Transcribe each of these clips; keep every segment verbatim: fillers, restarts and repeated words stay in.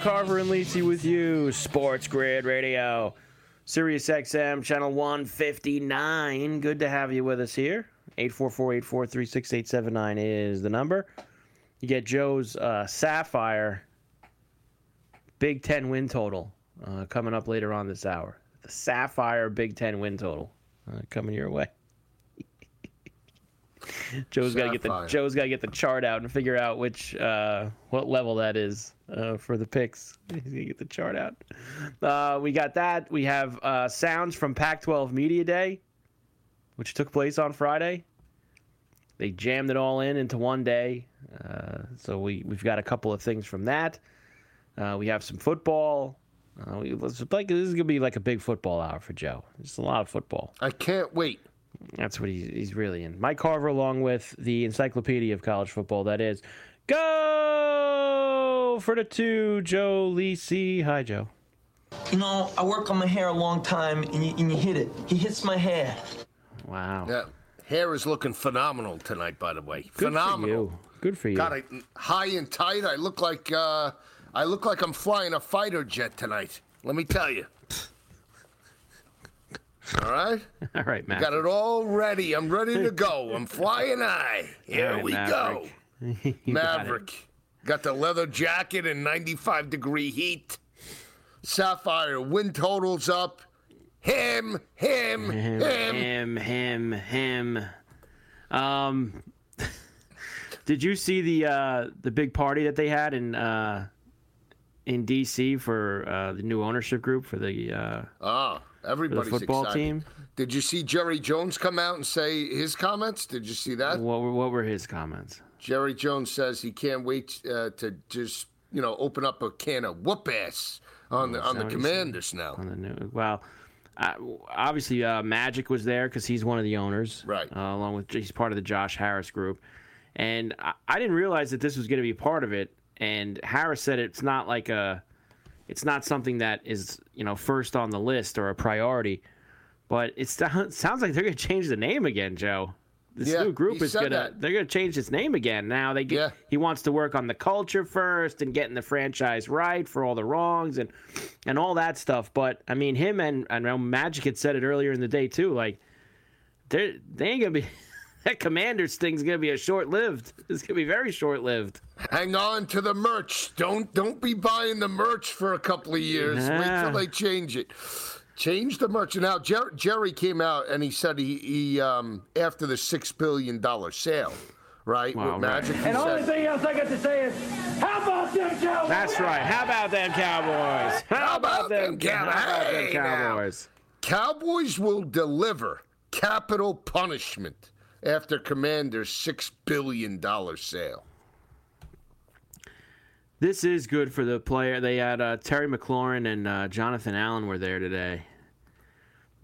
Carver and Lisi with you, Sports Grid Radio, Sirius X M, Channel one fifty-nine. Good to have you with us here. eight four four, eight four three, six eight seven nine is the number. You get Joe's uh, Sapphire Big Ten win total uh, coming up later on this hour. The Sapphire Big Ten win total uh, coming your way. Joe's got to get the Joe's got to get the chart out and figure out which uh, what level that is uh, for the picks. He's gonna get the chart out. Uh, we got that. We have uh, sounds from Pac twelve Media Day, which took place on Friday. They jammed it all in into one day, uh, so we we've got a couple of things from that. Uh, we have some football. Uh, we, let's, like, this is gonna be like a big football hour for Joe. It's a lot of football. I can't wait. That's what he's, he's really in. Mike Carver, along with the encyclopedia of college football, that is. Go for the two, Joe Lisi. Hi, Joe. You know, I work on my hair a long time, and you, and you hit it. He hits my hair. Wow. Yeah, hair is looking phenomenal tonight, by the way. Good phenomenal. Good for you. Good for you. Got it high and tight. I look like uh, I look like I'm flying a fighter jet tonight. Let me tell you. All right? All right, Matt. Got it all ready. I'm ready to go. I'm flying high. Here right, we Maverick. go. Maverick. Got, got the leather jacket and ninety-five degree heat. Sapphire win totals up. Him, him, him. Him, him, him. him. Um, did you see the uh, the big party that they had in uh, in D C for uh, the new ownership group for the uh, oh. Everybody's the football excited. Team. Did you see Jerry Jones come out and say his comments? Did you see that? What were, what were his comments? Jerry Jones says he can't wait uh, to just, you know, open up a can of whoop ass on oh, the on the Commanders now. On the new, well, I, obviously uh, Magic was there because he's one of the owners, right? Uh, along with he's part of the Josh Harris group, and I, I didn't realize that this was going to be part of it. And Harris said it's not like a. It's not something that is, you know, first on the list or a priority, but it sounds like they're going to change the name again, Joe. This yeah, new group is going to they're going to change its name again. Now they get, yeah. He wants to work on the culture first and getting the franchise right for all the wrongs and and all that stuff. But I mean, him and and Magic had said it earlier in the day too. Like they they ain't going to be. That Commanders thing's gonna be a short-lived. It's gonna be very short-lived. Hang on to the merch. Don't don't be buying the merch for a couple of years. Nah. Wait till they change it. Change the merch. Now Jer- Jerry came out and he said he, he um, after the six billion dollar sale, right? Wow, with Magic. Right. And the only thing else I got to say is, how about them Cowboys? That's right. How about them Cowboys? How about them Cowboys? How about them Cowboys? Cowboys will deliver capital punishment. After Commander's six billion dollars sale. This is good for the player. They had uh, Terry McLaurin and uh, Jonathan Allen were there today.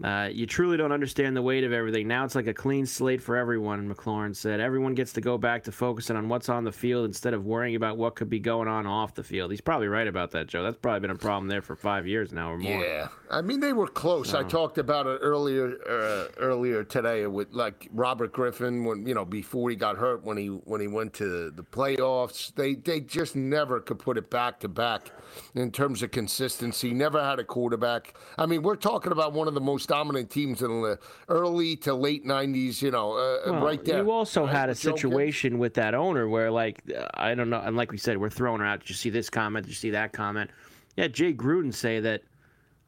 Uh, you truly don't understand the weight of everything. Now it's like a clean slate for everyone, McLaurin said. Everyone gets to go back to focusing on what's on the field instead of worrying about what could be going on off the field. He's probably right about that, Joe. That's probably been a problem there for five years now or more. Yeah. I mean, they were close. Oh. I talked about it earlier uh, earlier today with, like, Robert Griffin, when, you know, before he got hurt, when he when he went to the playoffs. They, they just never could put it back-to-back in terms of consistency. Never had a quarterback. I mean, we're talking about one of the most dominant teams in the early to late nineties, you know, uh, well, right there. You also had a situation with that owner where, like, I don't know, and like we said, we're throwing her out. Did you see this comment? Did you see that comment? Yeah, Jay Gruden say that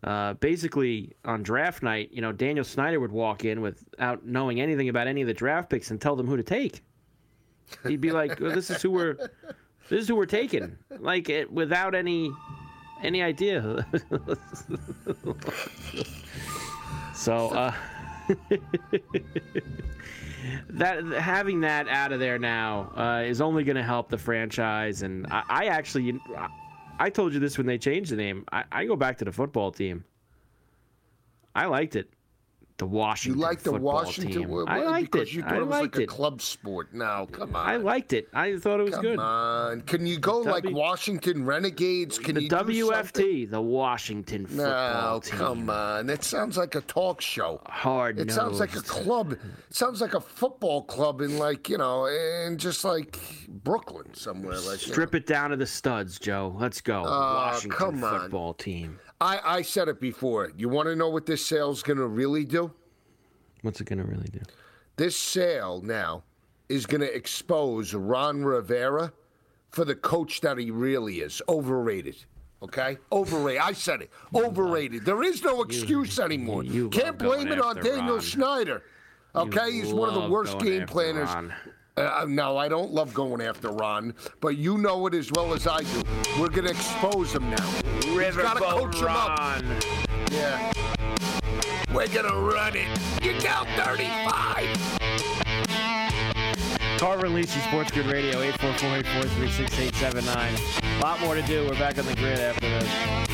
uh, basically on draft night, you know, Daniel Snyder would walk in without knowing anything about any of the draft picks and tell them who to take. He'd be like, well, this is who we're, this is who we're taking. Like, it, without any, any idea. So uh, that having that out of there now uh, is only going to help the franchise. And I, I actually, I told you this when they changed the name. I, I go back to the football team. I liked it. The Washington football team. You liked the Washington team. Well, I liked because it. You thought I it was like it. A club sport. Now, come on. I liked it. I thought it was come good. Come on. Can you go w- like Washington Renegades? Can the you W F T, the Washington football no, team. No, come on. It sounds like a talk show. Hard It sounds like a club. It sounds like a football club in, like, you know, in just like Brooklyn somewhere. Like Strip that. It down to the studs, Joe. Let's go. Uh, Washington come football on. Team. I, I said it before. You want to know what this sale's going to really do? What's it going to really do? This sale now is going to expose Ron Rivera for the coach that he really is. Overrated. Okay? Overrated. I said it. Overrated. There is no excuse you, anymore. You Can't blame it on Daniel Ron. Snyder. Okay? You He's one of the worst game planners. Uh, no, I don't love going after Ron, but you know it as well as I do. We're going to expose him now. Riverboat gotta coach Ron. Him up. Yeah. We're going to run it. You're down thirty-five. Carver and Lisi, SportsGrid Radio, eight four four, eight four three, six eight seven nine. A lot more to do. We're back on the grid after this.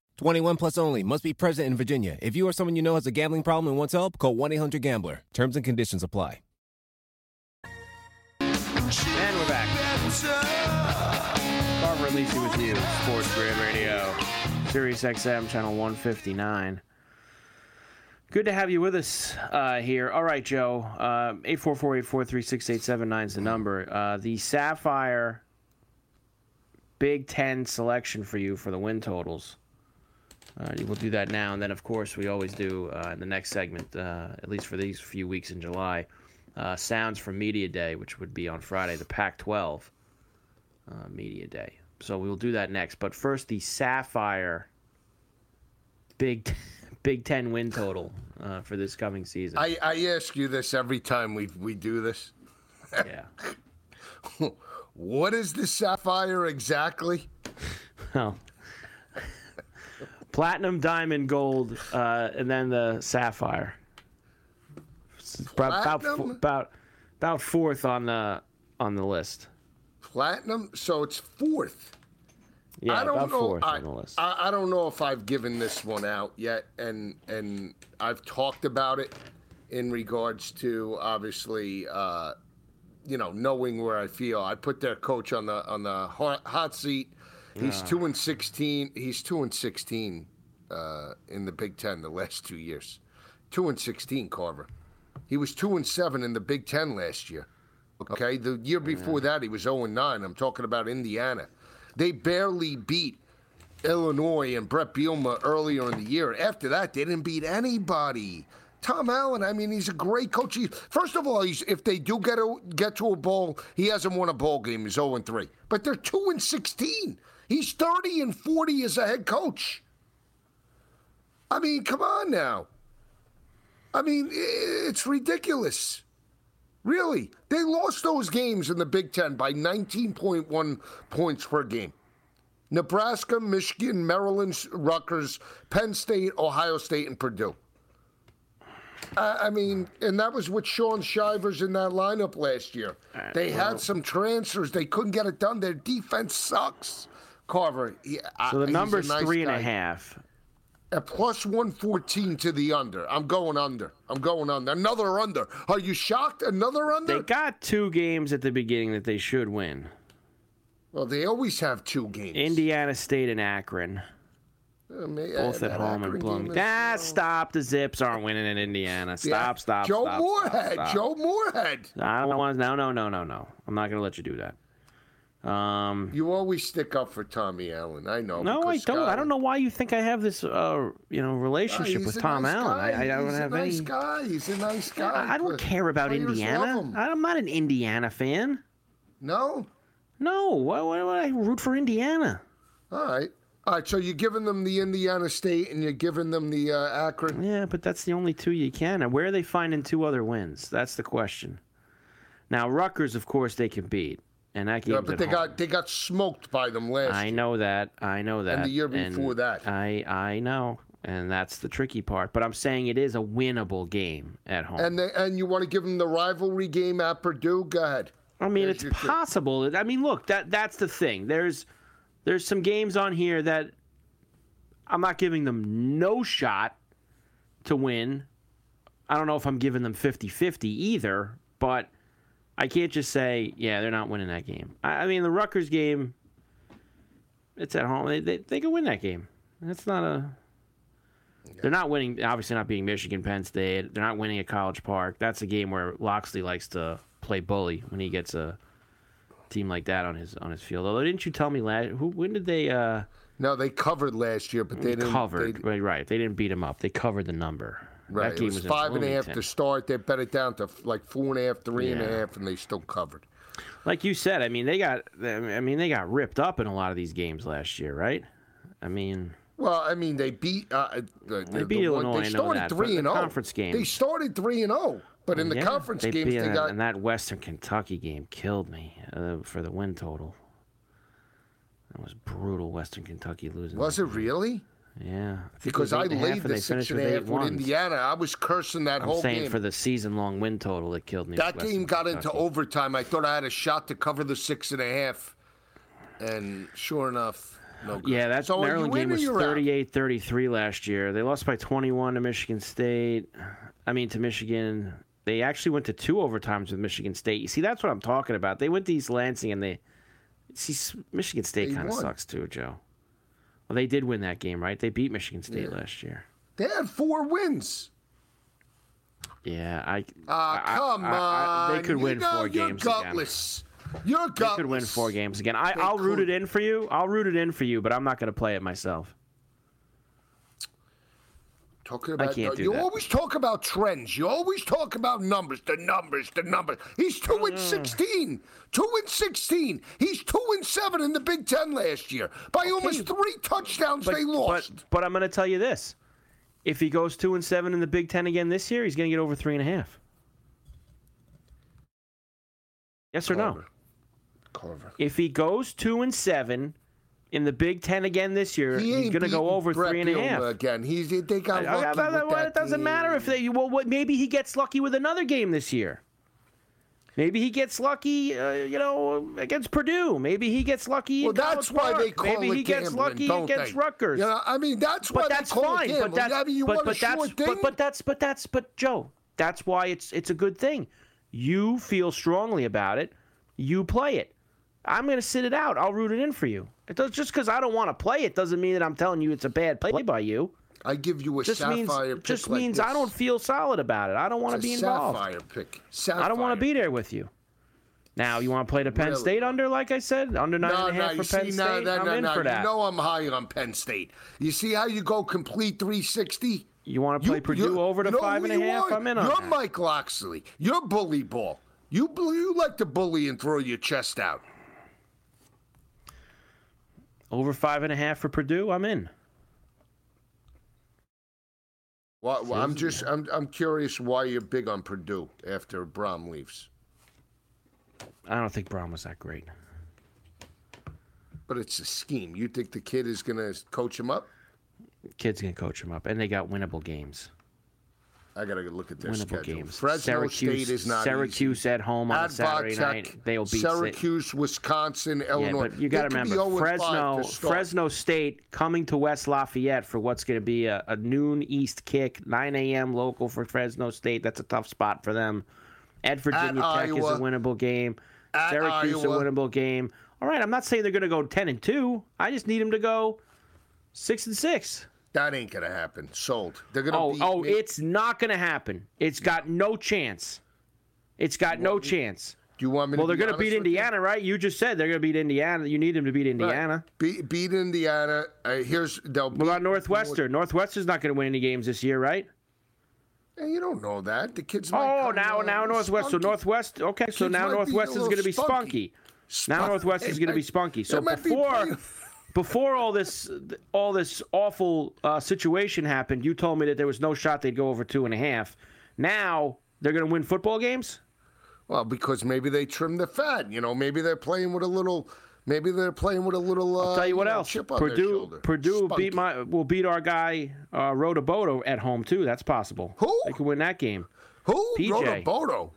twenty-one plus only. Must be present in Virginia. If you or someone you know has a gambling problem and wants help, call one eight hundred gambler. Terms and conditions apply. And we're back. Carver and Lisi with you. Sports Grid Radio. Sirius X M, channel one fifty-nine. Good to have you with us uh, here. All right, Joe. Uh, eight four four, eight four three, six eight seven nine is the number. Uh, the Sapphire Big Ten selection for you for the win totals. Uh, we'll do that now, and then, of course, we always do uh, in the next segment, uh, at least for these few weeks in July, uh, sounds from Media Day, which would be on Friday, the Pac twelve uh, Media Day. So we will do that next. But first, the Sapphire Big Big Ten win total uh, for this coming season. I, I ask you this every time we we do this. Yeah. What is the Sapphire exactly? Well... Platinum, diamond, gold, uh, and then the sapphire. About, about about about fourth on the on the list. platinum, so it's fourth. Yeah, I don't about know, fourth I, on the list. I, I don't know if I've given this one out yet, and and I've talked about it in regards to obviously, uh, you know, knowing where I feel. I put their coach on the on the hot, hot seat. He's yeah. two and sixteen. He's two and sixteen uh, in the Big Ten the last two years. Two and sixteen, Carver. He was two and seven in the Big Ten last year. Okay, the year before yeah. that he was zero and nine. I'm talking about Indiana. They barely beat Illinois and Bret Bielema earlier in the year. After that, they didn't beat anybody. Tom Allen, I mean, he's a great coach. He, first of all, he's, if they do get a, get to a bowl, he hasn't won a bowl game. He's oh and three. But they're two and sixteen. He's thirty and forty as a head coach. I mean, come on now. I mean, it's ridiculous. Really. They lost those games in the Big Ten by nineteen point one points per game. Nebraska, Michigan, Maryland, Rutgers, Penn State, Ohio State, and Purdue. I mean, and that was with Sean Shivers in that lineup last year. They had some transfers. They couldn't get it done. Their defense sucks. Carver. He, so the I, number's nice three and guy. a half. At plus one fourteen to the under. I'm going under. I'm going under. Another under. Are you shocked? Another under? They got two games at the beginning that they should win. Well, they always have two games. Indiana State and Akron. I mean, Both I at home Akron and Bloom. Nah, so... stop. The Zips aren't winning in Indiana. Stop, yeah. stop, Joe stop. Joe Moorhead. Stop, stop. Joe Moorhead. I don't want to. No, no, no, no, no. I'm not going to let you do that. Um, you always stick up for Tommy Allen. I know. No, I don't. Guy, I don't know why you think I have this, uh, you know, relationship uh, with Tom nice Allen. I, I don't he's have a nice any. Guy. He's a nice guy. I, I don't care about Indiana. I'm not an Indiana fan. No. No. Why, why would I root for Indiana? All right. All right. So you're giving them the Indiana State and you're giving them the uh, Akron. Yeah, but that's the only two you can. And where are they finding two other wins? That's the question. Now Rutgers, of course, they can beat. And that yeah, but they home. got they got smoked by them last I year. I know that. I know that. And the year before and that. I, I know. And that's the tricky part. But I'm saying it is a winnable game at home. And the, and you want to give them the rivalry game at Purdue? Go ahead. I mean, There's it's possible. Kid. I mean, look, that that's the thing. There's there's some games on here that I'm not giving them no shot to win. I don't know if I'm giving them fifty-fifty either, but I can't just say, yeah, they're not winning that game. I, I mean, the Rutgers game, it's at home. They, they they can win that game. That's not a. Yeah. They're not winning. Obviously, not being Michigan, Penn State. They're not winning at College Park. That's a game where Loxley likes to play bully when he gets a team like that on his on his field. Although, didn't you tell me last? Who when did they? Uh, no, they covered last year, but they didn't covered. They, right, right. They didn't beat them up. They covered the number. Right, it was, was five and a half to start. They bet it down to like four and a half, three yeah. and a half, and they still covered. Like you said, I mean, they got, I mean, they got ripped up in a lot of these games last year, right? I mean, well, I mean, they beat, uh, the, they beat the Illinois. One, they started I know that, three and zero. Conference game. They started three and zero, but in the yeah, conference they games, they a, got. And that Western Kentucky game killed me uh, for the win total. That was brutal. Western Kentucky losing. Was it game. really? Yeah, because I laid the six and a half with Indiana. I was cursing that whole game. I'm saying for the season-long win total, it killed me. That game got into overtime. I thought I had a shot to cover the six and a half, and sure enough, no good. Yeah, that Maryland game was thirty-eight thirty-three last year. They lost by twenty-one to Michigan State. I mean, to Michigan. They actually went to two overtimes with Michigan State. You see, that's what I'm talking about. They went to East Lansing, and they see Michigan State kind of sucks too, Joe. Well, they did win that game, right? They beat Michigan State yeah. last year. They had four wins. Yeah, I. Ah, uh, come I, I, on! They could win you know, four you're games gutless. again. You're gutless. They could win four games again. I, I'll could. root it in for you. I'll root it in for you, but I'm not going to play it myself. Talking about I can't do you that. always talk about trends. You always talk about numbers. The numbers. The numbers. He's two and sixteen. Two and sixteen. He's two and seven in the Big Ten last year by okay. almost three touchdowns. But, they lost. But, but I'm going to tell you this: if he goes two and seven in the Big Ten again this year, he's going to get over three and a half. Yes or Carver. no? Carver. If he goes two and seven. In the Big Ten again this year, he he's going to go over Bret three and a half. Again. He's, they got I, lucky I, I, with well, that It doesn't team. matter if they – well, what, maybe he gets lucky with another game this year. Maybe he gets lucky, uh, you know, against Purdue. Maybe he gets lucky. Well, that's why they call it gambling. Maybe he gets lucky against Rutgers. Yeah, you know, I mean, that's why they call it gambling. But that's fine. I mean, you want a short thing? But, but that's but that's but Joe, that's why it's it's a good thing. You feel strongly about it. You play it. I'm going to sit it out. I'll root it in for you. It does, just because I don't want to play it doesn't mean that I'm telling you it's a bad play by you. I give you a just Sapphire means, pick just like means this. I don't feel solid about it. I don't want to be involved. Sapphire pick. Sapphire. I don't want to be there with you. Now, you want to play the Penn really? State under, like I said? Under nine no, and a half no, for Penn see, State? No, no, I'm no, in no. for that. You know I'm high on Penn State. You see how you go complete three sixty? You want to play you, Purdue over to five and a half? Are. I'm in on you're that. You're Mike Loxley. You're bully ball. You, you like to bully and throw your chest out. Over five and a half for Purdue? I'm in. Well, well, I'm just I'm I'm curious why you're big on Purdue after Brom leaves. I don't think Brom was that great. But it's a scheme. You think the kid is going to coach him up? Kid's going to coach him up, and they got winnable games. I got to look at their winnable schedule. Games. Fresno Syracuse, State is not Syracuse easy. At home on Ad a Saturday Tech, night. They'll beat Syracuse, it. Wisconsin, Illinois. Yeah, but you got to remember Fresno, Fresno State coming to West Lafayette for what's going to be a, a noon East kick, nine a.m. local for Fresno State. That's a tough spot for them. At Virginia at Tech Iowa. Is a winnable game. At Syracuse Iowa. Is a winnable game. All right, I'm not saying they're going to go ten and two. I just need them to go six and six. That ain't going to happen. Sold. They're gonna Oh, oh me. It's not going to happen. It's got no chance. It's got no me? chance. Do you want me well, to Well, they're going to beat Indiana, you? right? You just said they're going to beat Indiana. You need them to beat Indiana. Right. Be- beat Indiana. Uh, here's they'll What about Northwestern? North- Northwestern's not going to win any games this year, right? Yeah, you don't know that. The kids might Oh, now now Northwest. So Northwest, okay, so now Northwestern's going to be spunky. Now Northwestern's going to be spunky. So before be Before all this, all this awful uh, situation happened, you told me that there was no shot they'd go over two and a half. Now they're going to win football games? Well, because maybe they trimmed the fat. You know, maybe they're playing with a little. Maybe they're playing with a little. Uh, I'll tell you what you know, else. Chip on Purdue, their shoulder. Purdue will beat my. Will beat our guy uh, Rotoboto at home too. That's possible. Who? They could win that game. Who? P J. Rotoboto.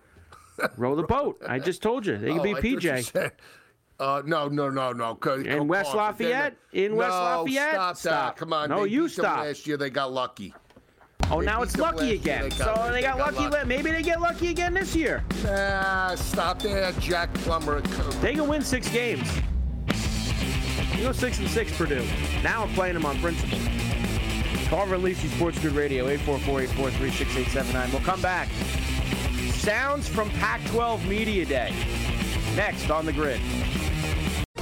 Row the boat. I just told you they could oh, beat P J. Uh, no, no, no, no. In West on. Lafayette? In no, West Lafayette? Stop, stop that. Come on. No, they you stop. Last year they got lucky. Oh, they now it's lucky again. They got, so they, they got, got lucky. lucky. Maybe they get lucky again this year. Ah, stop there, Jack Plummer. They can win six games. You go six and six, Purdue. Now I'm playing them on principle. Carver and Lisi, SportsGrid Radio, eight four four, eight four three, six eight seven nine. We'll come back. Sounds from Pac twelve Media Day. Next on The Grid.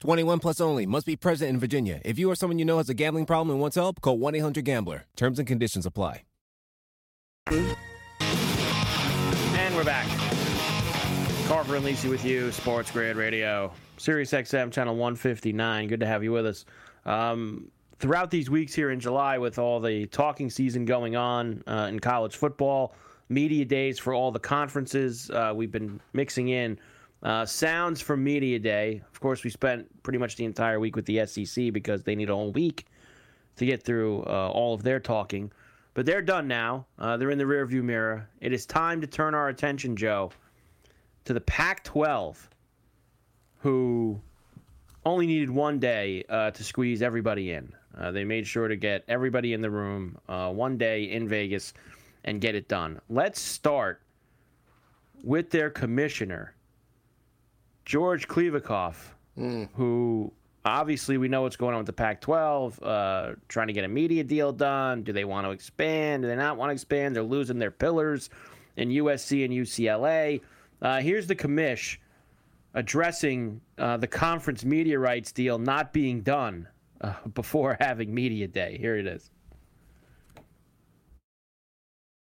twenty-one plus only. Must be present in Virginia. If you or someone you know has a gambling problem and wants help, call one eight hundred gambler. Terms and conditions apply. And we're back. Carver and Lisi with you, Sports Grid Radio. Sirius X M, channel one fifty-nine. Good to have you with us. Um, throughout these weeks here in July with all the talking season going on uh, in college football, media days for all the conferences, uh, we've been mixing in Uh, sounds from Media Day. Of course, we spent pretty much the entire week with the S E C because they need a whole week. to get through uh, all of their talking. But they're done now. Uh, they're in the rearview mirror. It is time to turn our attention, Joe, to the Pac twelve, who only needed one day uh, to squeeze everybody in. Uh, they made sure to get everybody in the room uh, one day in Vegas and get it done. Let's start with their commissioner, George Klevikoff, mm. who obviously we know what's going on with the Pac twelve, uh, trying to get a media deal done. Do they want to expand? Do they not want to expand? They're losing their pillars in U S C and U C L A. Uh, here's the commish addressing uh, the conference media rights deal not being done uh, before having media day. Here it is.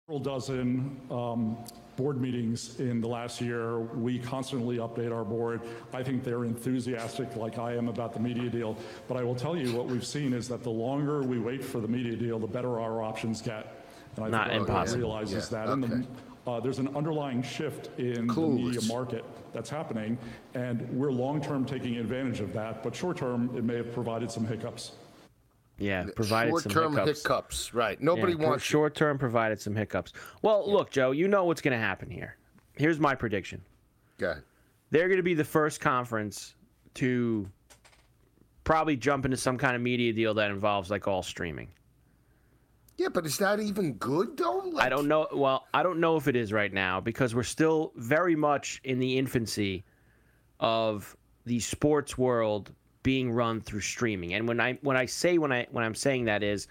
Several dozen um, board meetings in the last year. We constantly update our board. I think they're enthusiastic like I am about the media deal. But I will tell you what we've seen is that the longer we wait for the media deal, the better our options get. And I Not think impossible. Realizes yeah. that. Okay. And the, uh, there's an underlying shift in cool. the media market that's happening. And we're long-term taking advantage of that. But short-term, it may have provided some hiccups. Yeah, provided short-term some hiccups. Short-term hiccups, right. Nobody yeah, wants short-term provided some hiccups. Well, yeah. look, Joe, you know what's going to happen here. Here's my prediction. Okay. They're going to be the first conference to probably jump into some kind of media deal that involves, like, all streaming. Yeah, but is that even good, though? Like... I don't know. Well, I don't know if it is right now because we're still very much in the infancy of the sports world being run through streaming. And when I when I say when I when I'm saying that is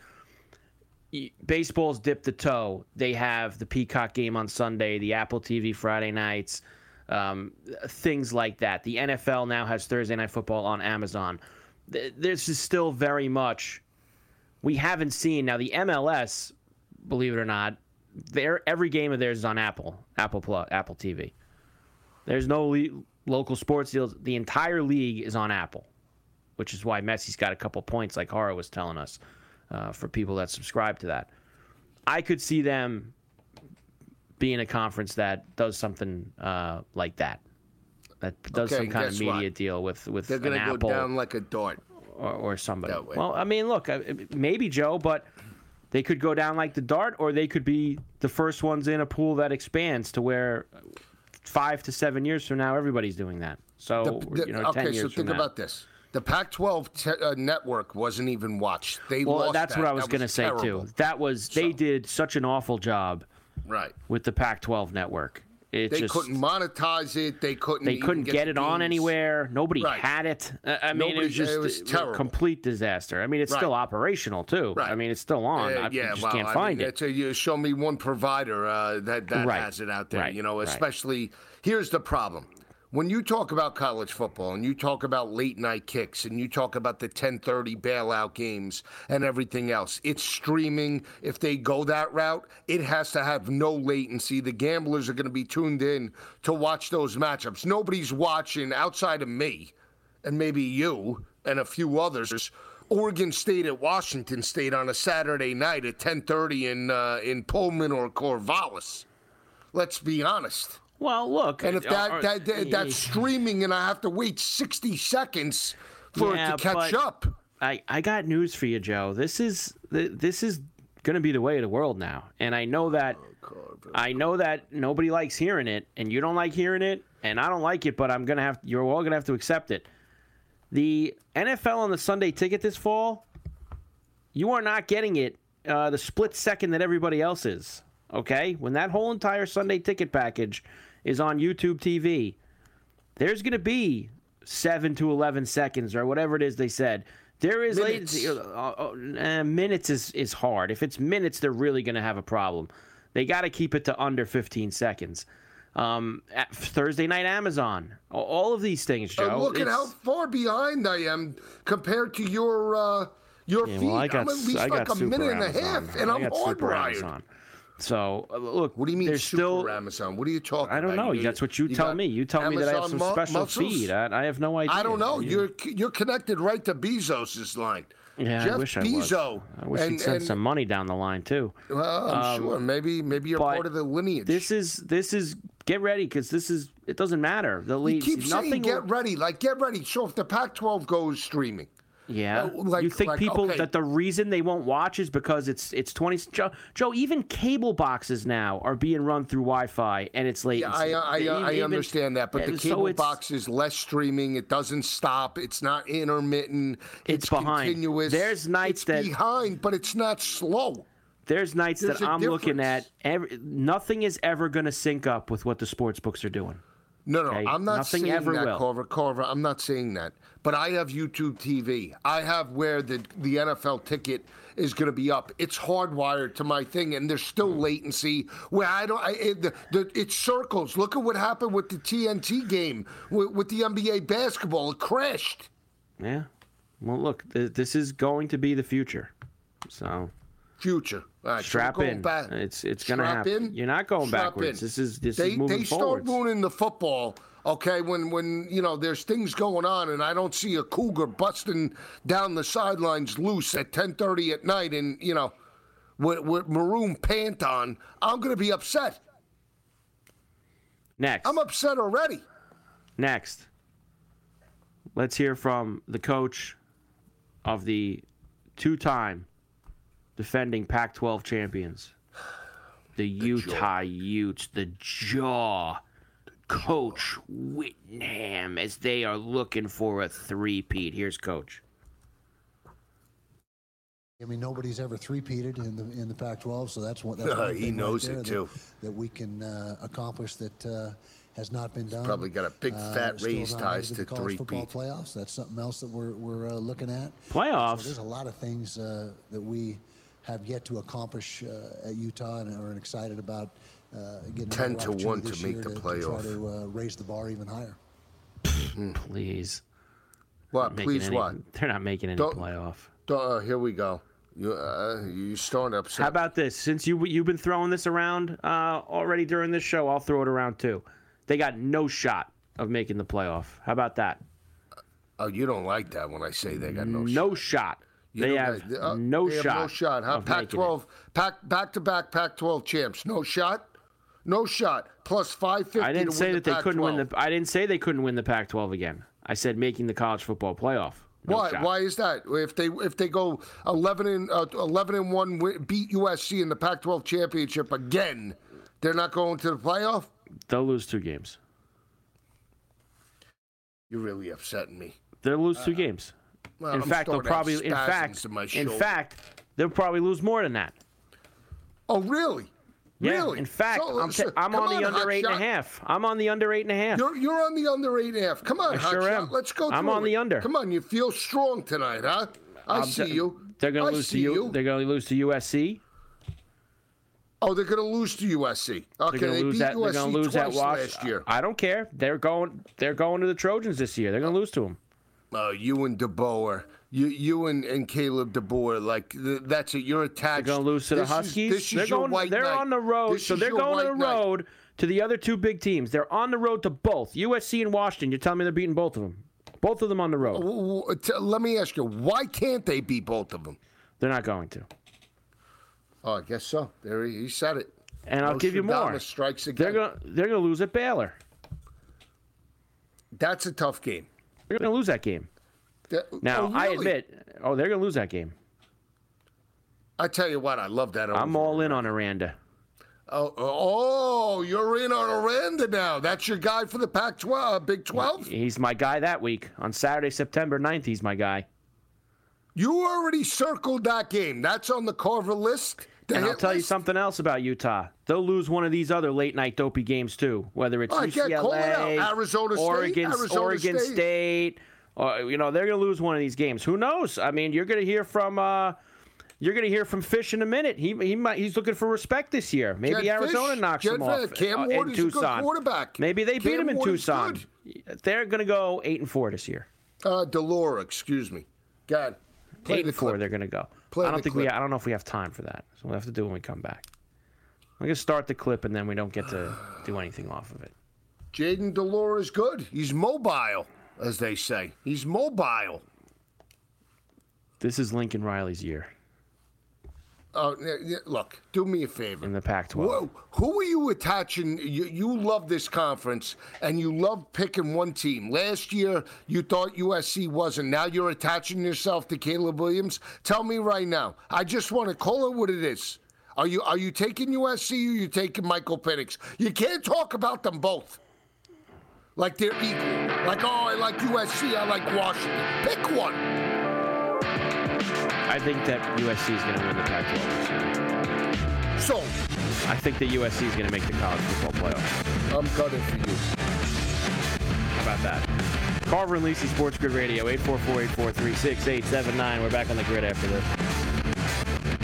baseball's dipped the toe. They have the Peacock game on Sunday, the Apple T V Friday nights, um, things like that. The N F L now has Thursday Night Football on Amazon. This is still very much we haven't seen. Now the M L S, believe it or not, their every game of theirs is on Apple, Apple Plus, Apple T V. There's no le- local sports deals. The entire league is on Apple, which is why Messi's got a couple points, like Hara was telling us, uh, for people that subscribe to that. I could see them being a conference that does something uh, like that, that does okay, some kind of media what? deal with with They're gonna an Apple. They're going to go down like a dart. Or, or somebody. Well, I mean, look, maybe, Joe, but they could go down like the dart, or they could be the first ones in a pool that expands to where five to seven years from now, everybody's doing that. So, the, the, you know, okay, ten years so think from about now. This. The Pac twelve t- uh, network wasn't even watched. They well, lost that's that. What I was, was going to say, too. That was They so, did such an awful job right. with the Pac twelve network. It they just, couldn't monetize it. They couldn't They couldn't get, get it games. on anywhere. Nobody right. had it. I mean, Nobody, it was just it was a complete disaster. I mean, it's right. still operational, too. Right. I mean, it's still on. Uh, I yeah, just well, can't I find mean, it. A, you show me one provider uh, that, that right. has it out there, right. you know, especially right. here's the problem. When you talk about college football and you talk about late-night kicks and you talk about the ten thirty bailout games and everything else, it's streaming. If they go that route, it has to have no latency. The gamblers are going to be tuned in to watch those matchups. Nobody's watching outside of me and maybe you and a few others. Oregon State at Washington State on a Saturday night at ten thirty in uh, in Pullman or Corvallis. Let's be honest. Well, look. And if that, are, that, that that's streaming and I have to wait sixty seconds for yeah, it to catch up. I, I got news for you, Joe. This is this is going to be the way of the world now. And I know that oh, God, I know that nobody likes hearing it and you don't like hearing it and I don't like it, but I'm going to have you're all going to have to accept it. The N F L on the Sunday ticket this fall, you are not getting it uh, the split second that everybody else is. Okay, when that whole entire Sunday ticket package is on YouTube T V, there's going to be seven to eleven seconds or whatever it is they said. There is minutes. Latency. Uh, uh, minutes is, is hard. If it's minutes, they're really going to have a problem. They got to keep it to under fifteen seconds. Um, Thursday night Amazon, all of these things, Joe. Uh, look at how far behind I am compared to your uh, your yeah, feed. Well, I got, I'm at least I like a minute and Amazon. a half, and I I'm hard-wired. So, look, what do you mean super still, Amazon? What are you talking about? I don't know. About? That's what you, you tell got, me. You tell Amazon me that I have some mu- special muscles? feed. I, I have no idea. I don't know. You, you're you're connected right to Bezos's line. Yeah, Jeff I wish Bezos. I was. I wish and, he'd send and, some money down the line, too. Well, I'm um, sure. Maybe maybe you're part of the lineage. This is, this is get ready because this is, it doesn't matter. The league, you keep nothing saying get will, ready. Like, get ready. So if the Pac twelve goes streaming, Yeah. Like, you think like, people okay. that the reason they won't watch is because it's it's twenty. Joe, Joe, even cable boxes now are being run through Wi-Fi, and it's latency. Yeah, I I, they, I, I even, understand that, but the cable so box is less streaming. It doesn't stop. It's not intermittent. It's, it's behind. Continuous. There's nights it's that behind, but it's not slow. There's nights there's that I'm difference. looking at. Every, nothing is ever going to sync up with what the sports books are doing. No, no, okay. I'm not Nothing saying ever that, will. Carver. Carver, I'm not saying that. But I have YouTube T V. I have where the the N F L ticket is going to be up. It's hardwired to my thing, and there's still mm. latency where I don't. I, it, the, the, it circles. Look at what happened with the T N T game with, with the N B A basketball. It crashed. Yeah. Well, look, th- this is going to be the future. So. Future. All right, Strap so in. Back. It's it's going to happen. In. You're not going Strap backwards. In. This is this they, is moving They start forwards. ruining the football. Okay, when when you know there's things going on, and I don't see a cougar busting down the sidelines loose at ten thirty at night, and you know, with, with maroon pant on, I'm going to be upset. Next, I'm upset already. Next, let's hear from the coach of the two-time defending Pac twelve champions, the, the Utah jaw. Utes, the jaw, the Coach jaw. Whittingham, as they are looking for a three-peat. Here's Coach. I mean, nobody's ever three-peated in the in the Pac twelve, so that's one. That's uh, one he knows right it too. That, that we can uh, accomplish that uh, has not been done. He's probably got a big fat uh, raise ties to three-peat. Football playoffs. That's something else that we're we're uh, looking at. Playoffs. So there's a lot of things uh, that we have yet to accomplish uh, at Utah, and are excited about uh, getting ten to one to make the to, playoff. To try to uh, raise the bar even higher. Please. What? Please any, what? They're not making any don't, playoff. Don't, uh, here we go. You uh, you start upset. How about this? Since you you've been throwing this around uh, already during this show, I'll throw it around too. They got no shot of making the playoff. How about that? Oh, you don't like that when I say they got no, no shot. shot. You they have they, uh, no they shot. They have no shot. Huh? Pac twelve, pack, back-to-back Pac twelve champs. No shot. No shot. Plus five fifty. I didn't to say win that the they Pac twelve. Couldn't win the. I didn't say they couldn't win the Pac twelve again. I said making the college football playoff. No Why? Shot. Why is that? If they if they go eleven and uh, eleven and one, beat U S C in the Pac twelve championship again, they're not going to the playoff. They'll lose two games. You're really upsetting me. They'll lose two uh, games. Well, in I'm fact, they'll probably in fact in fact they'll probably lose more than that. Oh, really? Yeah. Really? In fact, so, I'm, so, I'm on, on the under eight shot. and a half. I'm on the under eight and a half. You're, you're on the under eight and a half. Come on, I hot sure shot. Am. Let's go. I'm on it. the under. Come on, you feel strong tonight, huh? I I'm see d- you. They're going to lose to you. They're going to lose to U S C. Oh, they're going to lose to U S C. Okay, they're going to lose that watch last year. I don't care. They're going. They're going to the Trojans this year. They're going to lose to them. Uh, you and DeBoer, you you and, and Caleb DeBoer, like th- that's it. You're attached. They're gonna lose to the this Huskies. Is, this is they're your going, white they're night. on the road, this so they're going on the road night. to the other two big teams. They're on the road to both U S C and Washington. You're telling me they're beating both of them, both of them on the road. Let me ask you, why can't they beat both of them? They're not going to. Oh, I guess so. There he, he said it. And I'll Most give you more. Strikes again. They're gonna they're gonna lose at Baylor. That's a tough game. They're going to lose that game. Now, oh, really? I admit, oh, they're going to lose that game. I tell you what, I love that. Over. I'm all in on Aranda. Oh, oh, you're in on Aranda now. That's your guy for the Pac twelve, Big twelve? He's my guy that week. On Saturday, September ninth, he's my guy. You already circled that game. That's on the Carver list. And I'll tell list. you something else about Utah. They'll lose one of these other late-night dopey games, too, whether it's right, U C L A, it Arizona Oregon, State, Arizona Oregon State. State or, you know, they're going to lose one of these games. Who knows? I mean, you're going to hear from uh, you're going to hear from Fish in a minute. He he might he's looking for respect this year. Maybe Jedd Arizona Fisch, knocks Jedd him Fisch. off Cam uh, in Tucson. Is a good quarterback. Maybe they Cam beat him in Ward Tucson. They're going to go eight and four this year. Uh, de Laura, excuse me. God. Play eight and four, they're going to go. Play I don't think clip. we. I don't know if we have time for that. So we'll have to do when we come back. I'm going to start the clip, and then we don't get to do anything off of it. Jayden de Laura is good. He's mobile, as they say. He's mobile. This is Lincoln Riley's year. Uh, look, do me a favor. In the Pac twelve. Who, who are you attaching? You, you love this conference, and you love picking one team. Last year, you thought U S C wasn't. Now you're attaching yourself to Caleb Williams. Tell me right now. I just want to call it what it is. Are you are you taking U S C or are you taking Michael Penix? You can't talk about them both. Like they're equal. Like, oh, I like U S C, I like Washington. Pick one. I think that U S C is going to win the Pac twelve. So? I think that U S C is going to make the college football playoff. I'm cutting for you. How about that? Carver and Lisi, Sports Grid Radio, eight four four, eight four three, six eight seven nine. We're back on the grid after this.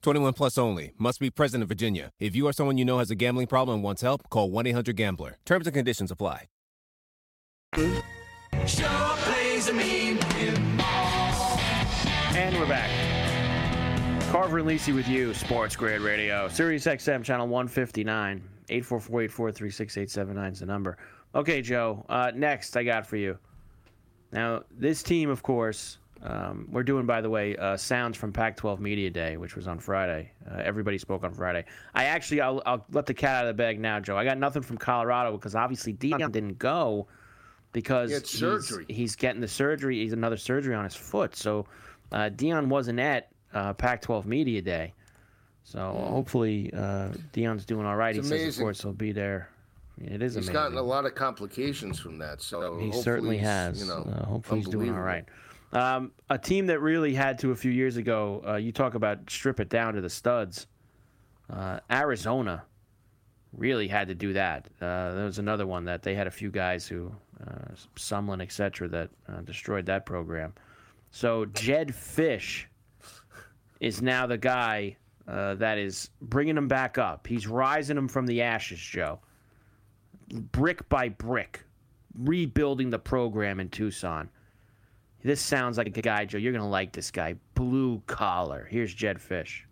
twenty-one plus only. Must be present in Virginia. If you or someone you know has a gambling problem and wants help, call one eight hundred gambler. Terms and conditions apply. And we're back. Carver and Lisi with you, Sports Grid Radio. Sirius X M, channel one fifty-nine. eight four four, eight four three, six eight seven nine is the number. Okay, Joe. Uh, next, I got for you. Now, this team, of course... Um, we're doing, by the way, uh, sounds from Pac twelve Media Day, which was on Friday. Uh, everybody spoke on Friday. I actually, I'll, I'll let the cat out of the bag now, Joe. I got nothing from Colorado because obviously Deion didn't go because he he's, he's getting the surgery. He's another surgery on his foot. So uh, Deion wasn't at uh, Pac twelve Media Day. So hopefully uh, Deion's doing all right. It's he amazing. Says, of course, he'll be there. It is he's amazing. He's gotten a lot of complications from that. So he certainly has. You know, uh, hopefully he's doing all right. Um, a team that really had to a few years ago, uh, you talk about strip it down to the studs. Uh, Arizona really had to do that. Uh, there was another one that they had a few guys who, uh, Sumlin, et cetera, that uh, destroyed that program. So Jedd Fisch is now the guy uh, that is bringing them back up. He's rising them from the ashes, Joe. Brick by brick, rebuilding the program in Tucson. This sounds like a guy, Joe. You're going to like this guy. Blue collar. Here's Jedd Fisch.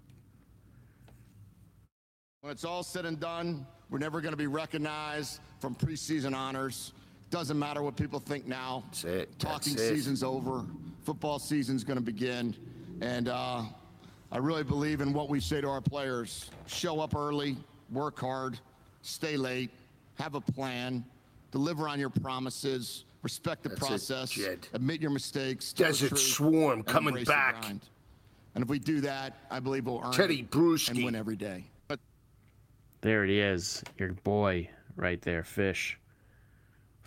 When it's all said and done, we're never going to be recognized from preseason honors. Doesn't matter what people think now. That's it. Talking That's it. Season's over. Football season's going to begin. And uh, I really believe in what we say to our players. Show up early. Work hard. Stay late. Have a plan. Deliver on your promises. Respect the That's process, it, admit your mistakes. Desert truth, Swarm coming back. And if we do that, I believe we'll earn Teddy Bruschi and win every day. But- there it is, your boy right there, Fish.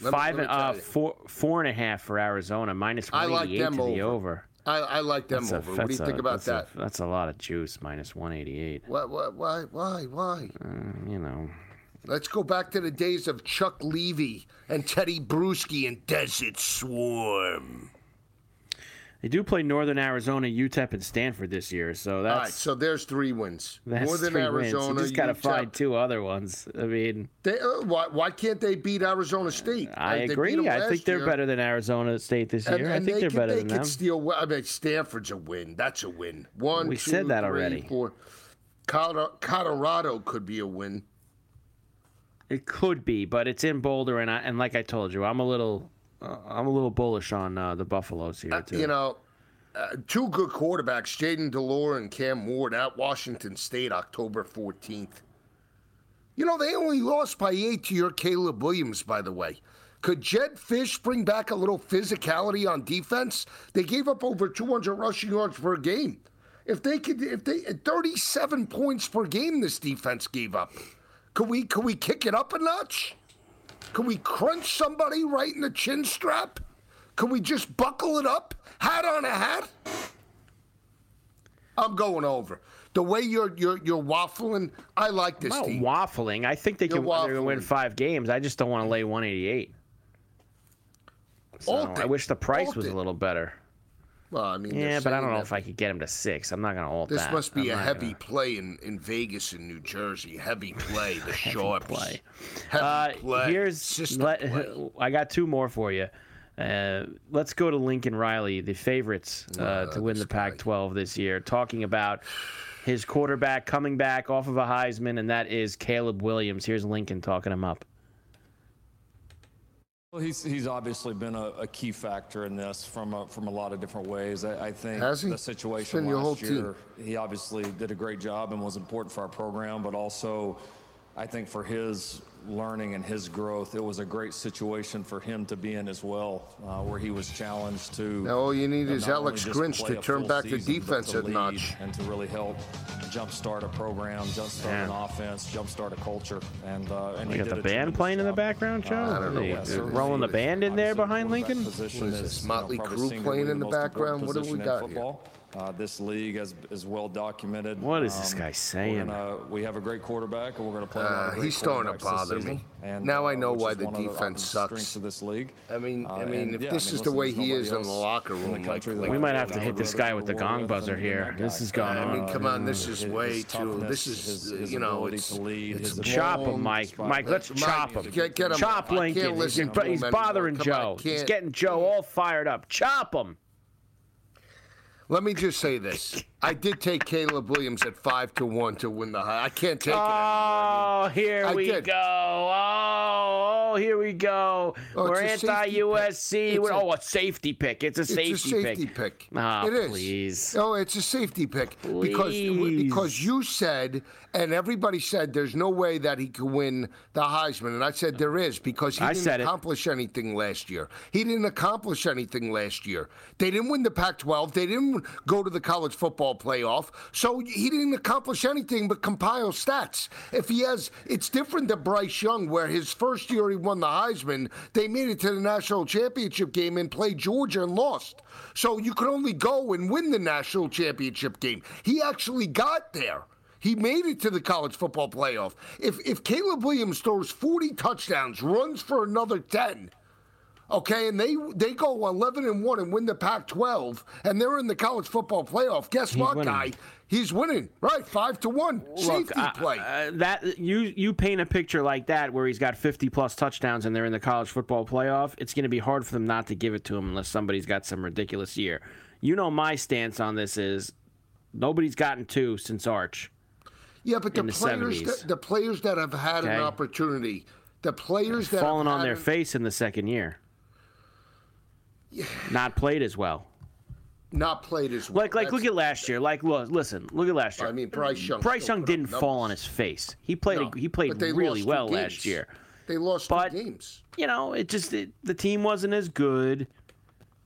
Let Five me, and uh, four, four and a half for Arizona, minus one eighty-eight like to over. the over. I, I like them that's over. A, what do you a, think about that's that? A, that's a lot of juice, minus one eighty-eight. Why, why, why, why? Uh, you know. Let's go back to the days of Chuck Levy and Teddy Bruschi and Desert Swarm. They do play Northern Arizona, U T E P, and Stanford this year, so that's... All right, so there's three wins. That's Northern three Arizona, wins. You just got to find two other ones. I mean... They, uh, why, why can't they beat Arizona State? I like, agree. I think they're year. better than Arizona State this year. And, and I think they they're can, better they than them. Steal, I mean, Stanford's a win. That's a win. One, we two, said that three, already. Four. Colorado, Colorado could be a win. It could be, but it's in Boulder, and I, and like I told you, I'm a little uh, I'm a little bullish on uh, the Buffaloes here too. Uh, you know, uh, two good quarterbacks, Jayden de Laura and Cam Ward, at Washington State, October fourteenth. You know, they only lost by eight to your Caleb Williams, by the way. Could Jedd Fisch bring back a little physicality on defense? They gave up over two hundred rushing yards per game. If they could, if they thirty-seven points per game, this defense gave up. Could we, could we kick it up a notch? Could we crunch somebody right in the chin strap? Could we just buckle it up, hat on a hat? I'm going over. The way you're you're you're waffling, I like this I'm not team. Waffling, I think they you're can they're gonna win five games. I just don't want to lay one eighty-eight. So Alton, I wish the price Alton. was a little better. Well, I mean, yeah, but I don't know that. if I could get him to six. I'm not going to alt this that. This must be I'm a heavy gonna... play in, in Vegas and New Jersey. Heavy play, the heavy sharps. Play. Heavy uh, play. Here's let, play. I got two more for you. Uh, let's go to Lincoln Riley, the favorites uh, uh, to win the Pac twelve this year. Talking about his quarterback coming back off of a Heisman, and that is Caleb Williams. Here's Lincoln talking him up. Well, he's he's obviously been a, a key factor in this from a, from a lot of different ways. I, I think the situation last year, team. he obviously did a great job and was important for our program, but also I think for his learning and his growth, it was a great situation for him to be in as well, uh, where he was challenged to. Now all you need is Alex Grinch to turn back the defense at notch and to really help jumpstart a program, jumpstart yeah. an offense, jumpstart a culture. And uh, and you got the band playing job. in the background, Joe. Uh, I don't know. Yeah, what rolling the band in there behind Lincoln. Position is, is Motley you know, Crue playing in the, the background? What do we got here? Uh, this league is, is well documented. What is um, this guy saying? Gonna, we have a great quarterback, and we're going to play. Uh, he's starting to bother me. And, now uh, I know why the defense sucks. Of this league. I mean, I mean, uh, if yeah, this I mean, is the way he is in the locker room, in the country, like, like, we might have to hit this guy with the gong buzzer here. This is gone. I mean, come on, this is way too. This is, you know, it's it's chop him, Mike. Mike, let's chop him. Chop Lincoln. He's bothering Joe. He's getting Joe all fired up. Chop him. Let me just say this. I did take Caleb Williams at five to one to win the high. I can't take it anymore. Oh, here I we did. go. Oh, oh, here we go. Oh, We're anti-U S C. We're, a, oh, a safety pick. It's a it's safety pick. It's a safety pick. pick. Oh, it is. Please. Oh, it's a safety pick. Please. Because because you said, and everybody said, there's no way that he could win the Heisman. And I said there is, because he I didn't accomplish it. anything last year. He didn't accomplish anything last year. They didn't win the Pac twelve. They didn't go to the college football playoff, so he didn't accomplish anything but compile stats. If he has, it's different than Bryce Young, where his first year he won the Heisman, they made it to the national championship game and played Georgia and lost. So you could only go and win the national championship game. He actually got there. He made it to the college football playoff. If if Caleb Williams throws forty touchdowns, runs for another ten, okay, and they they go eleven and one and win the Pac twelve, and they're in the college football playoff. Guess He's what, winning. guy? He's winning, right? Five to one. Look, safety uh, play. Uh, that you you paint a picture like that where he's got fifty plus touchdowns and they're in the college football playoff. It's going to be hard for them not to give it to him unless somebody's got some ridiculous year. You know my stance on this is nobody's gotten two since Arch. Yeah, but the, the players that, the players that have had okay. an opportunity, the players They're that fallen have fallen on their an... face in the second year. Yeah. Not played as well. Not played as well. Like, like, That's look at last year. Like, look, listen, look at last year. I mean, Bryce Young. Bryce Young didn't fall on his face. He played. No, he played really well last year. They lost but, two games. You know, it just it, the team wasn't as good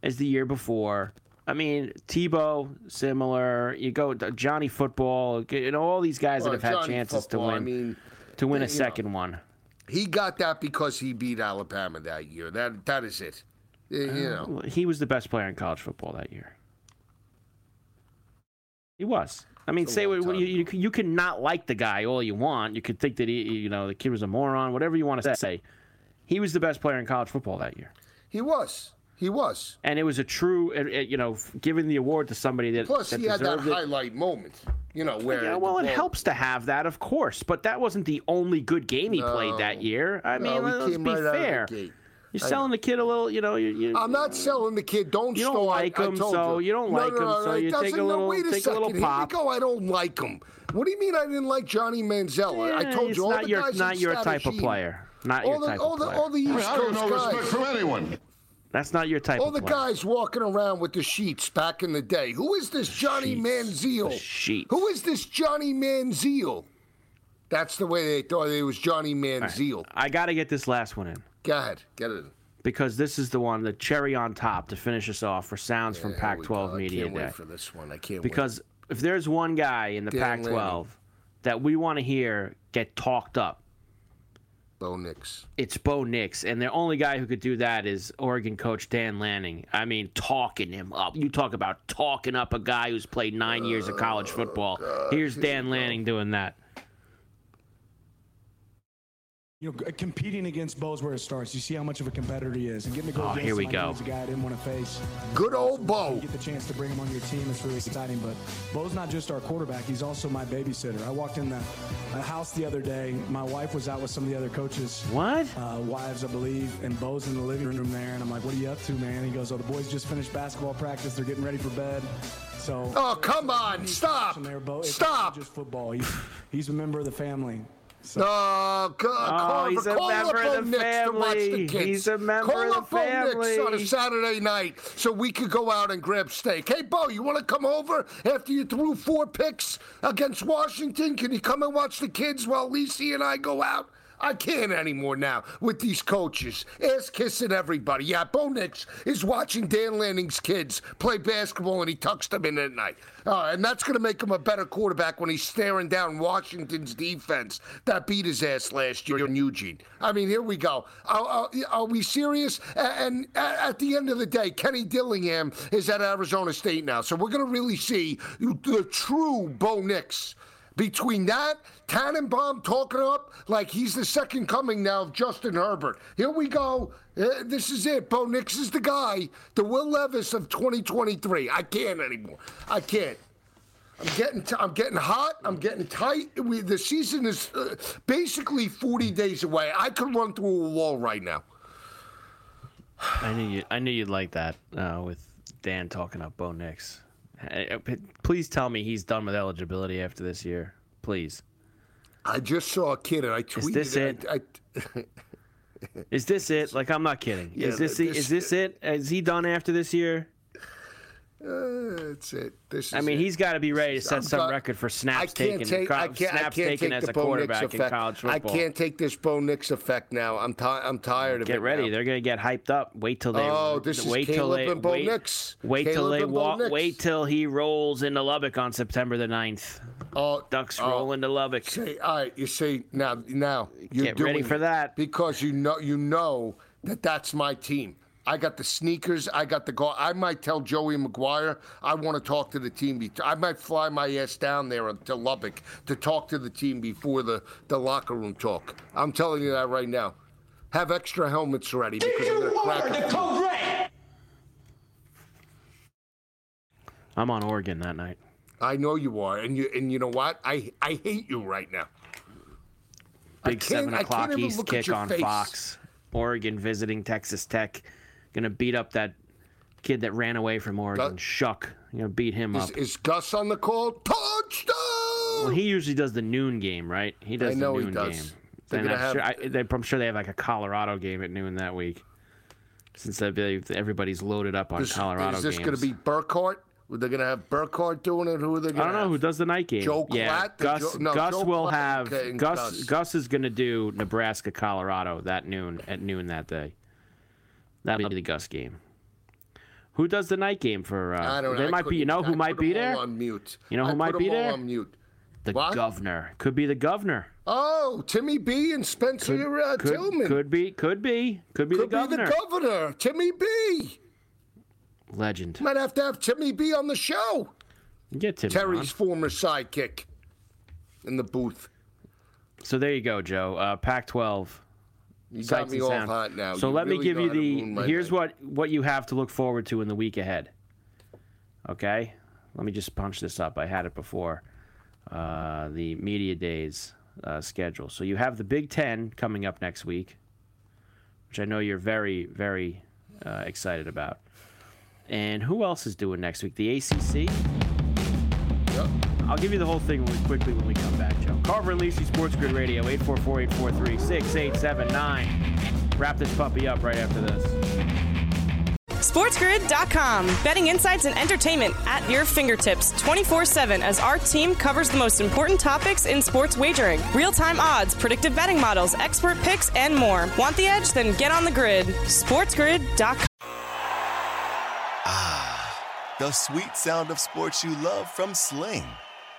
as the year before. I mean, Tebow, similar. You go Johnny Football. You know, all these guys well, that have Johnny had chances football, to win. I mean, to win they, a second know, one. He got that because he beat Alabama that year. That that is it. You know. He was the best player in college football that year. He was. I mean, say what you, you you can not like the guy all you want. You could think that he, you know, the kid was a moron. Whatever you want to say, he was the best player in college football that year. He was. He was. And it was a true, you know, giving the award to somebody that plus that he had that it. highlight moment. You know where? Yeah, well, it helps to have that, of course. But that wasn't the only good game he no. played that year. I no, mean, let's be right fair. You're I selling know. the kid a little, you know. You're, you're, I'm not selling the kid. Don't you don't start. like him, I told so you, you don't no, like no, no, him, so you take a little, no, wait a take second. a little pop. Here we go. I don't like him. What do you mean I didn't like Johnny Manziel? Yeah, I told you all not the your, guys. It's not your type of player. Not all your the, type all of player. The, all the East I mean, I don't Coast know guys. Respect from anyone. That's not your type. All of player. All the guys walking around with the sheets back in the day. Who is this Johnny sheets. Manziel? Sheets. Who is this Johnny Manziel? That's the way they thought it was Johnny Manziel. Right. I got to get this last one in. Go ahead. Get it in. Because this is the one, the cherry on top to finish us off for sounds yeah, from Pac twelve Media Day. I can't wait for this one. I can't because wait. Because if there's one guy in the Dan Pac twelve Lanning. that we want to hear get talked up, Bo Nix. It's Bo Nix. And the only guy who could do that is Oregon coach Dan Lanning. I mean, talking him up. You talk about talking up a guy who's played nine oh, years of college football. God. Here's Dan Lanning doing that. You know, competing against Bo's where it starts. You see how much of a competitor he is. And getting to go oh, against here we go. a guy I didn't want to face. Good old Bo. You get the chance to bring him on your team. It's really exciting. But Bo's not just our quarterback. He's also my babysitter. I walked in the a house the other day. My wife was out with some of the other coaches. What? Uh, wives, I believe. And Bo's in the living room there. And I'm like, what are you up to, man? He goes, oh, the boys just finished basketball practice. They're getting ready for bed. So. Oh, come on. Stop. There, Bo, Stop. Just football. He's, he's a member of the family. So. Oh, God. Oh, he's a Call member up of the Bo family. The he's a member Call of the family. Call up Bo Nix on a Saturday night so we could go out and grab steak. Hey, Bo, you want to come over after you threw four picks against Washington? Can you come and watch the kids while Lisi and I go out? I can't anymore now with these coaches. Ass-kissing everybody. Yeah, Bo Nix is watching Dan Lanning's kids play basketball, and he tucks them in at night. Uh, and that's going to make him a better quarterback when he's staring down Washington's defense that beat his ass last year in Eugene. I mean, here we go. Are, are, are we serious? And, and at the end of the day, Kenny Dillingham is at Arizona State now. So we're going to really see the true Bo Nix. Between that, Tannenbaum talking up like he's the second coming now of Justin Herbert. Here we go. Uh, this is it. Bo Nix is the guy, the Will Levis of twenty twenty-three. I can't anymore. I can't. I'm getting t- I'm getting hot. I'm getting tight. We, the season is uh, basically forty days away. I could run through a wall right now. I knew you, I knew you'd like that uh, with Dan talking up Bo Nix. Please tell me he's done with eligibility after this year. Please. I just saw a kid and I tweeted. Is this it? I, I... Is this it? Like, I'm not kidding. Yeah, is this, this is this it? Is he done after this year? Uh, that's it. This is I mean, it. he's got to be ready to set I'm some got, record for snaps taken. Take, co- I can't, snaps I can't taken take as a Bo quarterback in college football. I can't take this Bo Nix effect now. I'm ti- I'm tired get of it. Get ready. Now. They're going to get hyped up. Wait till they. Oh, this wait is till Caleb they, and Bo wait, Nix. Wait Caleb till they walk. Nix. Wait till he rolls into Lubbock on September the ninth. Oh, Ducks oh, roll into Lubbock. See, all right, you see now. Now you're get doing ready for that because you know you know that that's my team. I got the sneakers. I got the go. I might tell Joey McGuire I want to talk to the team. I might fly my ass down there to Lubbock to talk to the team before the, the locker room talk. I'm telling you that right now. Have extra helmets ready. Do because you wear the code red? I'm on Oregon that night. I know you are, and you and you know what? I I hate you right now. Big seven o'clock East kick on face. Fox. Oregon visiting Texas Tech. Going to beat up that kid that ran away from Oregon. Gus, Shuck. I'm going to beat him is, up. Is Gus on the call? Touchdown! Well, he usually does the noon game, right? He does I know the noon he does. game. And I'm, have... sure, I, they, I'm sure they have like a Colorado game at noon that week. Since everybody's loaded up on this, Colorado games. Is this going to be Burkhart? They're going to have Burkhart doing it? Who are they going to I don't know. Have? Who does the night game? Joe yeah, Klatt? Gus, jo- no, Gus Joe will Klatt have... Gus, Gus. Gus is going to do Nebraska-Colorado that noon at noon that day. That'll be the Gus game. Who does the night game for? Uh, I don't know. They might be. You know who I might be there? On mute. You know who I might be there? On mute. The what? governor could be the governor. Oh, Timmy B and Spencer could, uh, could, Tillman could be. Could be. Could be could the governor. Could be the governor. Timmy B. Legend. Might have to have Timmy B on the show. Get Timmy. Terry's on. former sidekick in the booth. So there you go, Joe. Uh, Pac twelve. You got me all hot now. So let me give you the, here's what, what you have to look forward to in the week ahead. Okay? Let me just punch this up. I had it before. Uh, the media days uh, schedule. So you have the Big Ten coming up next week. which I know you're very, very uh, excited about. And who else is doing next week? The A C C? Yep. I'll give you the whole thing really quickly when we come back, Joe. Carver and Lisi, Sports Grid Radio, eight four four, eight four three, six eight seven nine. Wrap this puppy up right after this. SportsGrid dot com. Betting insights and entertainment at your fingertips twenty-four seven as our team covers the most important topics in sports wagering. Real-time odds, predictive betting models, expert picks, and more. Want the edge? Then get on the grid. SportsGrid dot com. Ah, the sweet sound of sports you love from Sling.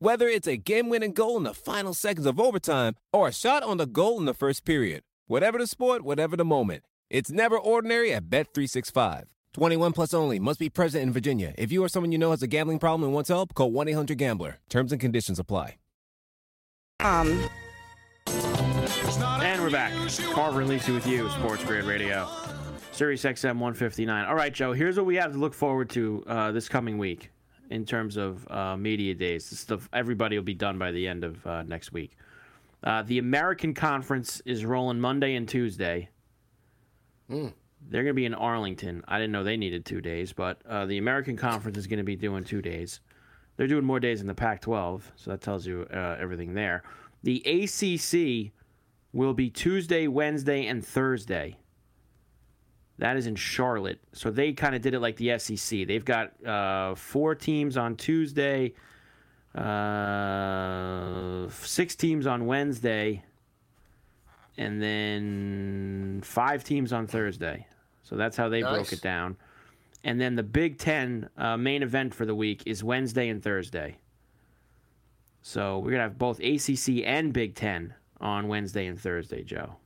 Whether it's a game-winning goal in the final seconds of overtime or a shot on the goal in the first period. Whatever the sport, whatever the moment. It's never ordinary at Bet three sixty-five. twenty-one plus only. Must be present in Virginia. If you or someone you know has a gambling problem and wants help, call one eight hundred gambler. Terms and conditions apply. Um. And we're back. Carver and Lisi with you, Sports Grid Radio. Sirius X M one fifty-nine. All right, Joe, here's what we have to look forward to uh, this coming week in terms of uh, media days. This stuff, everybody will be done by the end of uh, next week. Uh, the American Conference is rolling Monday and Tuesday. Hmm. They're going to be in Arlington. I didn't know they needed two days, but uh, the American Conference is going to be doing two days. They're doing more days in the Pac twelve, so that tells you uh, everything there. The A C C will be Tuesday, Wednesday, and Thursday. That is in Charlotte. So they kind of did it like the S E C. They've got uh, four teams on Tuesday, uh, six teams on Wednesday, and then five teams on Thursday. So that's how they nice. broke it down. And then the Big Ten uh, main event for the week is Wednesday and Thursday. So we're going to have both A C C and Big Ten on Wednesday and Thursday, Joe.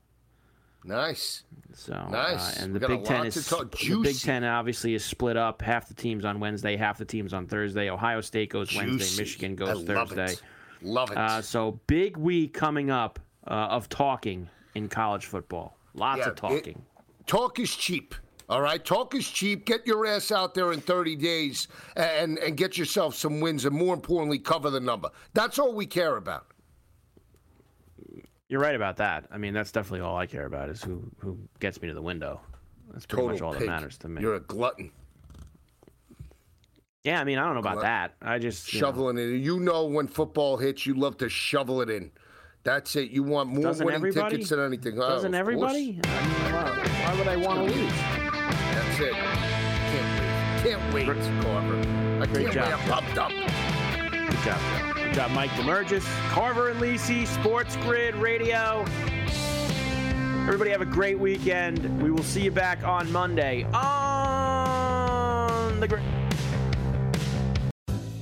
Nice. So, nice. Uh, and the Big Ten is the Big Ten obviously is split up. Half the teams on Wednesday, half the teams on Thursday. Ohio State goes Juicy. Wednesday. Michigan goes I love Thursday. It. Love it. Uh, so big week coming up uh, of talking in college football. Lots yeah, of talking. It, talk is cheap. All right, talk is cheap. Get your ass out there in thirty days and, and get yourself some wins and, more importantly, cover the number. That's all we care about. You're right about that. I mean, that's definitely all I care about is who, who gets me to the window. That's pretty Total much all pig. that matters to me. You're a glutton. Yeah, I mean, I don't know about glutton. that. I just shoveling you know. it. You know when football hits, you love to shovel it in. That's it. You want more Doesn't winning tickets than anything. Oh, Doesn't everybody? I mean, why, why would I want to lose? That's it. Can't wait. Can't wait, Carver. I can't wait. I'm pumped up. Good job, Joe. Good job, Mike Demergis. Carver and Lisi, Sports Grid Radio. Everybody have a great weekend. We will see you back on Monday on the grid.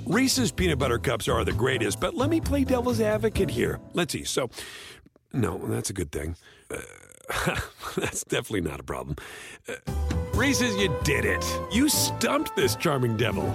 Reese's Peanut Butter Cups are the greatest, but let me play devil's advocate here. Let's see. So, no, that's a good thing. Uh, that's definitely not a problem. Uh, Reese's, you did it. You stumped this charming devil.